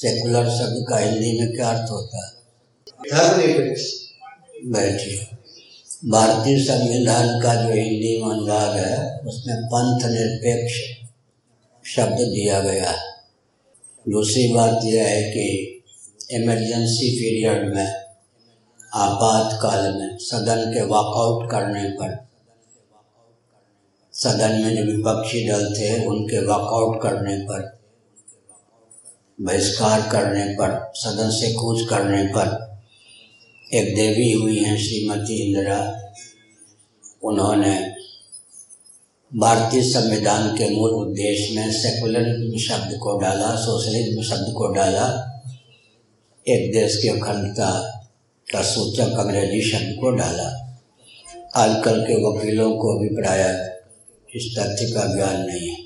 Secular शब्द का हिंदी में क्या अर्थ होता है? बैठिए। भारतीय संविधान का जो हिंदी में अनुवाद है उसमें पंथ निरपेक्ष शब्द दिया गया है। दूसरी बात यह है कि इमरजेंसी पीरियड में, आपातकाल में सदन के वॉकआउट करने पर, सदन में जो विपक्षी दल थे उनके वॉकआउट करने पर, बहिष्कार करने पर, सदन से कूच करने पर एक देवी हुई हैं श्रीमती इंदिरा। उन्होंने भारतीय संविधान के मूल उद्देश्य में सेकुलरिज्म शब्द को डाला, सोशलिज्म शब्द को डाला, एक देश की अखंडता का सूचक अंग्रेजी शब्द को डाला। आजकल के वकीलों को भी प्रायः इस तथ्य का ज्ञान नहीं है।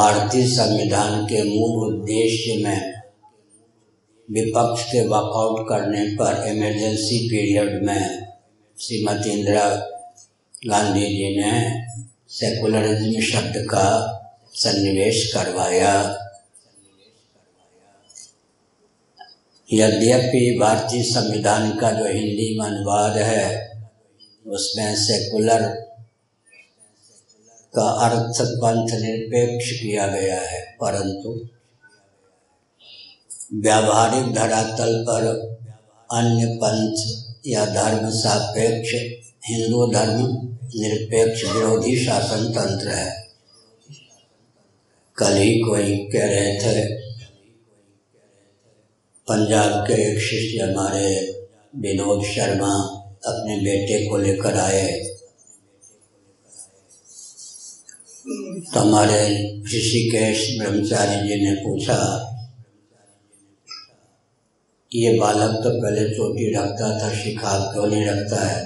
भारतीय संविधान के मूल उद्देश्य में विपक्ष के वॉकआउट करने पर इमरजेंसी पीरियड में श्रीमती इंदिरा गांधी जी ने सेकुलरिज्म शब्द का सन्निवेश करवाया। यद्यपि भारतीय संविधान का जो हिंदी में अनुवाद है उसमें सेकुलर का अर्थ पंथ निरपेक्ष किया गया है, परंतु व्यावहारिक धरातल पर अन्य पंथ या धर्म सापेक्ष हिंदू धर्म निरपेक्ष विरोधी शासन तंत्र है। कल ही कोई कह रहे थे, पंजाब के एक शिष्य हमारे विनोद शर्मा अपने बेटे को लेकर आए तो हमारे ऋषिकेश ब्रह्मचारी जी ने पूछा, ये बालक तो पहले चोटी रखता था, शिखाब क्यों नहीं रखता है?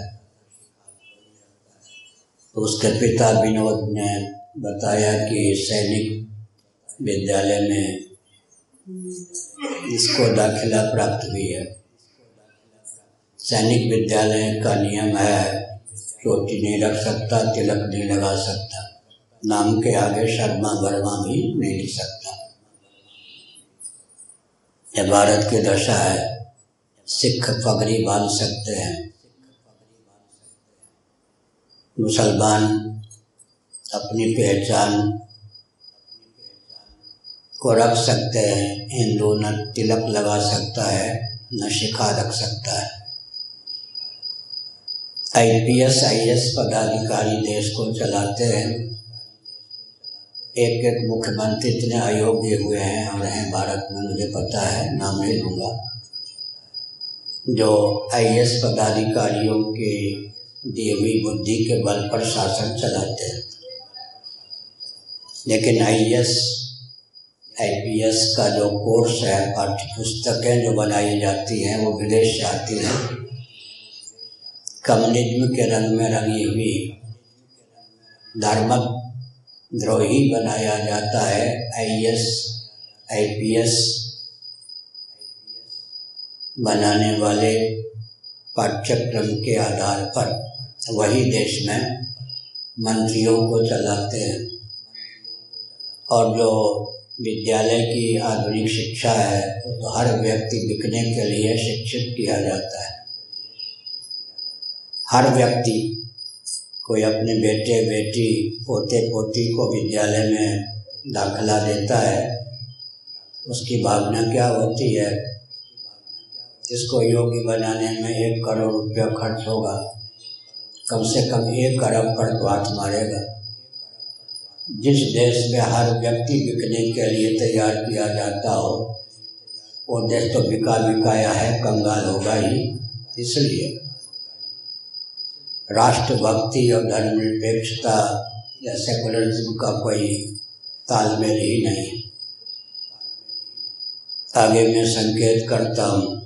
तो उसके पिता विनोद ने बताया कि सैनिक विद्यालय में इसको दाखिला प्राप्त भी है। सैनिक विद्यालय का नियम है चोटी नहीं रख सकता, तिलक नहीं लगा सकता, नाम के आगे शर्मा वर्मा भी नहीं लिख सकता। यह भारत की दशा है। सिख पगड़ी बांध सकते हैं, मुसलमान अपनी पहचान को रख सकते हैं, हिंदू न तिलक लगा सकता है न शिखा रख सकता है। IPS IAS पदाधिकारी देश को चलाते हैं। एक एक मुख्यमंत्री इतने अयोग्य हुए हैं और हैं भारत में, मुझे पता है, नाम नहीं लूँगा, जो IAS पदाधिकारियों के देवी बुद्धि के बल पर शासन चलाते हैं। लेकिन IPS का जो कोर्स है, पाठ्यपुस्तकें जो बनाई जाती हैं वो विदेश से आती हैं, कम्युनिज्म के रंग में रंगी हुई, धर्म द्रोही बनाया जाता है। IAS IPS बनाने वाले पाठ्यक्रम के आधार पर वही देश में मंत्रियों को चलाते हैं। और जो विद्यालय की आधुनिक शिक्षा है वो तो हर व्यक्ति बिकने के लिए शिक्षित किया जाता है। हर व्यक्ति, कोई अपने बेटे बेटी पोते पोती को विद्यालय में दाखिला देता है, उसकी भावना क्या होती है? इसको योग्य बनाने में 1 करोड़ रुपया खर्च होगा, कम से कम 1 कदम पर तो हाथ मारेगा। जिस देश में हर व्यक्ति बिकने के लिए तैयार किया जाता हो वो देश तो बिका बिकाया है, कंगाल होगा ही। इसलिए राष्ट्रभक्ति और धर्मनिरपेक्षता या सेकुलरिज्म का कोई तालमेल ही नहीं। आगे मैं संकेत करता हूँ,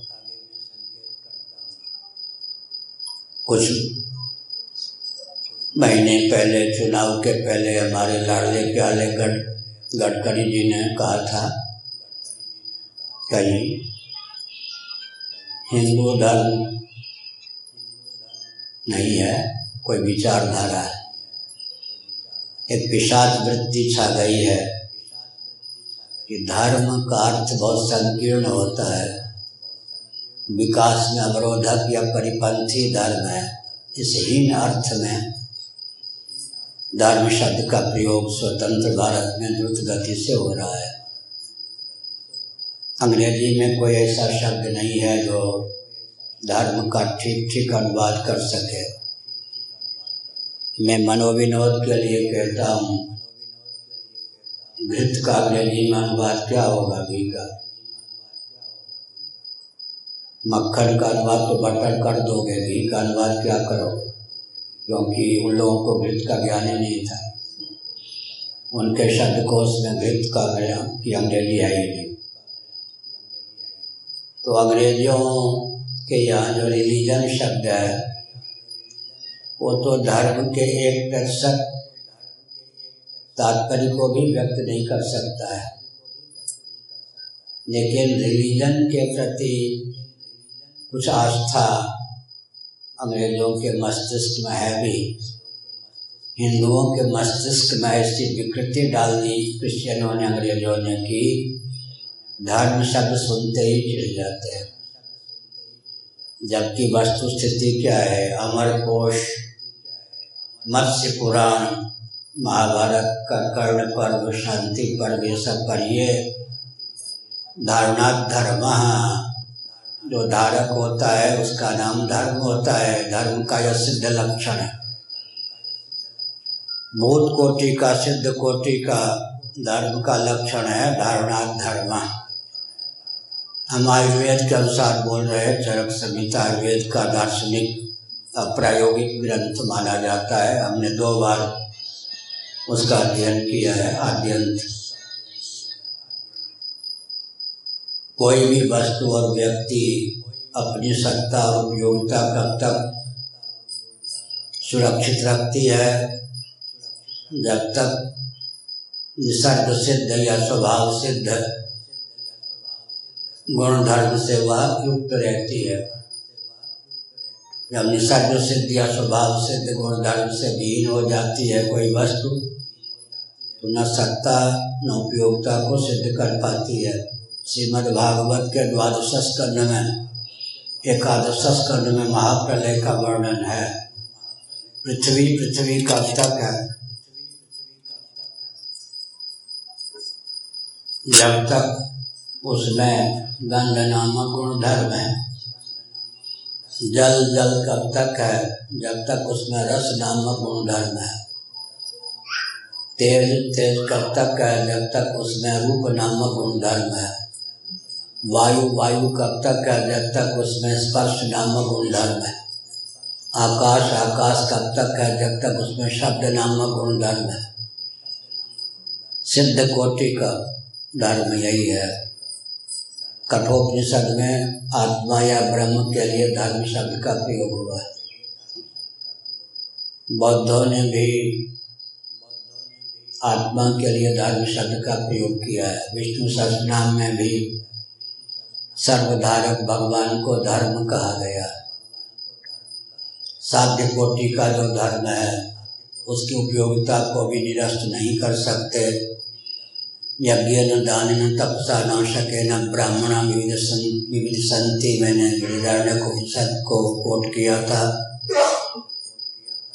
कुछ महीने पहले, चुनाव के पहले, हमारे लाडले प्याले गडकरी जी ने कहा था, कहीं हिंदू धर्म नहीं है, कोई विचारधारा है। एक पिशाच वृत्ति छा गई है कि धर्म का अर्थ बहुत संकीर्ण होता है। विकास में अवरोधक या परिपंथी धर्म है। इस हीन अर्थ में धर्म शब्द का प्रयोग स्वतंत्र भारत में द्रुत गति से हो रहा है। अंग्रेजी में कोई ऐसा शब्द नहीं है जो धर्म का ठीक ठीक अनुवाद कर सके। मैं मनोविनोद के लिए कहता हूँ, घृत का अंग्रेजी में अनुवाद क्या होगा? घी का। मक्खन का अनुवाद तो बटर कर दोगे, घी का अनुवाद क्या करोगे? क्योंकि उन लोगों को घृत का ज्ञान ही नहीं था। उनके शब्दकोश में घृत का की अंग्रेजी आई नहीं। तो अंग्रेजों के यहाँ जो रिलीजन शब्द है वो तो धर्म के 1% तात्पर्य को भी व्यक्त नहीं कर सकता है। लेकिन रिलीजन के प्रति कुछ आस्था अंग्रेजों के मस्तिष्क में है भी। हिंदुओं के मस्तिष्क में ऐसी विकृति डाल दी क्रिश्चियनों ने, अंग्रेजों ने, कि धर्म शब्द सुनते ही चिढ़ जाते हैं। जबकि वस्तु स्थिति क्या है? अमर कोश, मत्स्य पुराण, महाभारत का कर्ण पर्व, शांति पर्व, ये सब पढ़िए। धारणात् धर्मः, जो धारक होता है उसका नाम धर्म होता है। धर्म का यह सिद्ध लक्षण है। भूत कोटि का, सिद्ध कोटि का धर्म का लक्षण है धारणात् धर्म। हम आयुर्वेद के अनुसार बोल रहे हैं। चरक संहिता आयुर्वेद का दार्शनिक प्रायोगिक ग्रंथ माना जाता है। हमने 2 बार उसका अध्ययन किया है। आद्यंत कोई भी वस्तु और व्यक्ति अपनी सत्ता और उपयोगिता कब तक सुरक्षित रखती है? जब तक निसर्ग सिद्ध या स्वभाव सिद्ध गुण धर्म से वह युक्त रहती है। जब निसर्ग सिद्ध या स्वभाव सिद्ध गुण धर्म से विहीन हो जाती है कोई वस्तु, तो न सत्ता न उपयोगिता को सिद्ध कर पाती है। श्रीमद भागवत के 12वां स्कंद में, 11वां स्कंद में महाप्रलय का वर्णन है। पृथ्वी कब तक है? जब तक उसमें गंध नामक गुणधर्म है। जल कब तक है? जब तक उसमें रस नामक गुणधर्म है। तेज कब तक है? जब तक उसमें रूप नामक गुणधर्म है। वायु कब तक है? जब तक उसमें स्पर्श नामक गुणधर्म है। आकाश कब तक है? जब तक उसमें शब्द नामक गुणधर्म है। सिद्ध कोटि का धर्म यही है। कठोपनिषद में आत्मा या ब्रह्म के लिए धर्म शब्द का प्रयोग हुआ है। बौद्धों ने भी आत्मा के लिए धर्म शब्द का प्रयोग किया है। विष्णु सहस्रनाम में भी सर्वधारक भगवान को धर्म कहा गया। साध्य कोटि का जो धर्म है उसकी उपयोगिता को भी निरस्त नहीं कर सकते। यज्ञ दान न तपसा न शके न ब्राह्मण विविध संति, मैंने बृहदारण्यक को कोट किया था।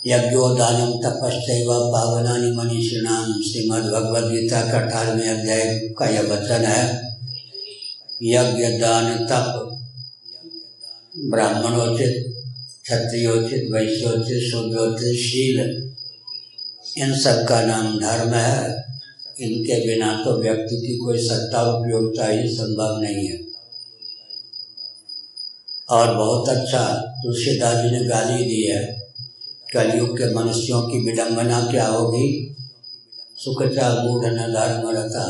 यज्ञोदानम तपस्व पावनानि मनीषिणाम, श्रीमद्भगवदीता का 18वें अध्याय का यह वचन है। यज्ञ दान तप ब्राह्मणोचित, क्षत्रियोचित, वैश्योचित, शूद्रोचित, शील, इन सब का नाम धर्म है। इनके बिना तो व्यक्ति की कोई सत्ता उपयोगिता ही संभव नहीं है। और बहुत अच्छा तुलसीदास जी ने गाली दी है। कलयुग के मनुष्यों की विडम्बना क्या होगी? सुखचा मूढ़ न धर्म रता,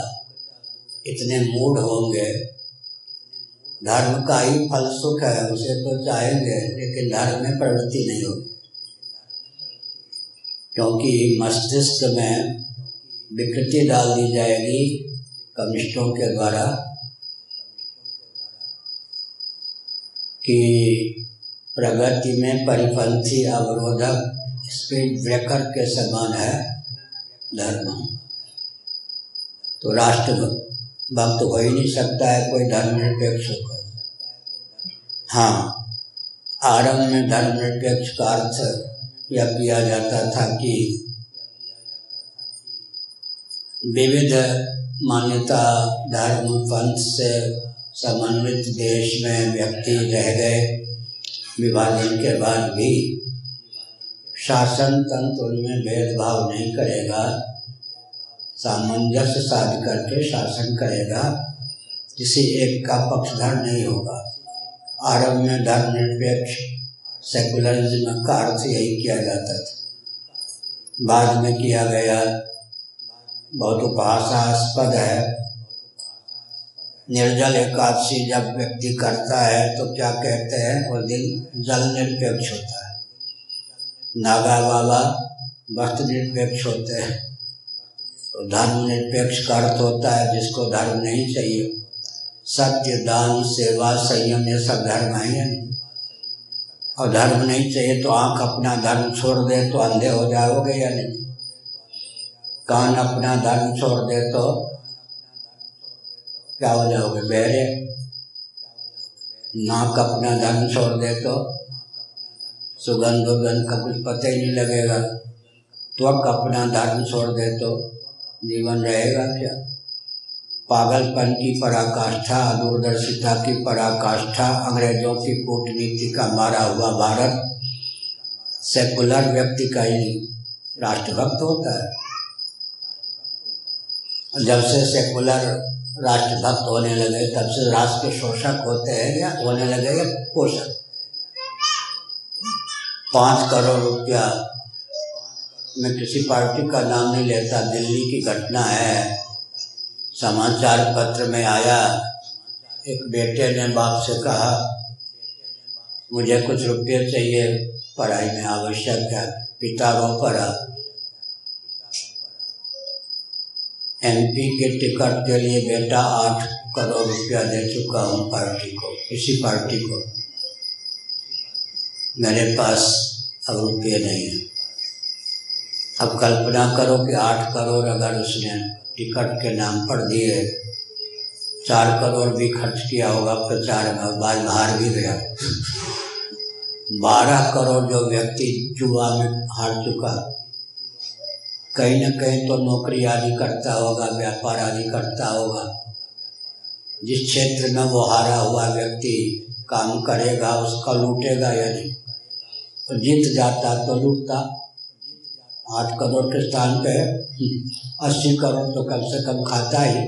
इतने मूढ़ होंगे। धर्म का ही फल सुख है, उसे तो चाहेंगे लेकिन धर्म में प्रवृत्ति नहीं होगी, क्योंकि मस्तिष्क में विकृति डाल दी जाएगी कम्युनिस्टों के द्वारा कि प्रगति में परिपंथी अवरोधक स्पीड ब्रेकर के समान है धर्म। तो राष्ट्र भक्त हो ही नहीं सकता है कोई धर्मनिरपेक्ष होकर। हाँ, आरंभ में धर्मनिरपेक्ष का अर्थ यह किया जाता था कि विविध मान्यता धर्म पंथ से समन्वित देश में व्यक्ति रह गए। विभाजन के बाद भी शासन तंत्र उनमें भेदभाव नहीं करेगा, सामंजस्य साध करके शासन करेगा, किसी एक का पक्षधर नहीं होगा। आरंभ में धर्मनिरपेक्ष सेकुलरिज्म का अर्थ यही किया जाता था, बाद में किया गया। बहुत उपहासास्पद है। निर्जल एकादशी जब व्यक्ति करता है तो क्या कहते हैं, उस दिन जल निरपेक्ष होता है। नागा बाबा वस्त्र निरपेक्ष होते हैं। तो धर्म निरपेक्ष का अर्थ होता है जिसको धर्म नहीं चाहिए। सत्य, दान, सेवा, संयम, ये सब धर्म है। और धर्म नहीं चाहिए तो आँख अपना धर्म छोड़ दे तो अंधे हो जाओगे या नहीं? कान अपना धर्म छोड़ दे तो क्या हो जाओगे, बहरे? नाक अपना धर्म छोड़ दे तो सुगंध उगंध का कुछ पता ही नहीं लगेगा। त्वक अपना धर्म छोड़ दे तो जीवन रहेगा क्या? पागलपन की पराकाष्ठा, दूरदर्शिता की पराकाष्ठा, अंग्रेजों की कूटनीति का मारा हुआ भारत। सेकुलर व्यक्ति का ही राष्ट्रभक्त होता है। जब से सेकुलर राष्ट्रभक्त होने लगे तब से राष्ट्र के शोषक होते हैं या होने लगे या पोषक। 5 करोड़ रुपया मैं किसी पार्टी का नाम नहीं लेता, दिल्ली की घटना है। समाचार पत्र में आया, एक बेटे ने बाप से कहा मुझे कुछ रुपये चाहिए, पढ़ाई में आवश्यक है। पिता रो पड़ा। MP के टिकट के लिए बेटा 8 करोड़ रुपया दे चुका हूँ पार्टी को, किसी पार्टी को। मेरे पास अब रुपये नहीं है। अब कल्पना करो कि 8 करोड़ अगर उसने टिकट के नाम पर दिए, 4 करोड़ भी खर्च किया होगा प्रचार में, बाल बाहर भी गया। 12 करोड़ जो व्यक्ति जुआ में हार चुका, कहीं ना कहीं तो नौकरी आदि करता होगा, व्यापार आदि करता होगा। जिस क्षेत्र में वो हारा हुआ व्यक्ति काम करेगा उसका लूटेगा या नहीं? तो जीत जाता तो लूटता। 8 करोड़ के स्थान पे 80 करोड़ तो कम से कम खाता ही।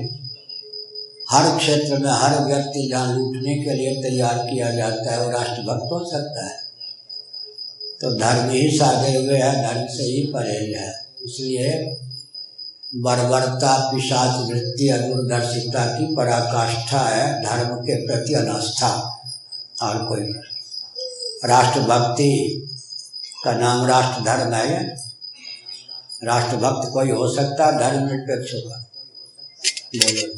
हर क्षेत्र में हर व्यक्ति जहाँ लूटने के लिए तैयार किया जाता है वो राष्ट्रभक्त हो सकता है। तो धर्म ही साधे हुए है, धर्म से ही परहेज है। इसलिए बर्बरता, पिशाच वृत्ति, दूरदर्शिता की पराकाष्ठा है, धर्म के प्रति अनास्था। और कोई राष्ट्रभक्ति का नाम राष्ट्र धर्म है। राष्ट्रभक्त कोई हो सकता, धर्म निरपेक्ष होगा।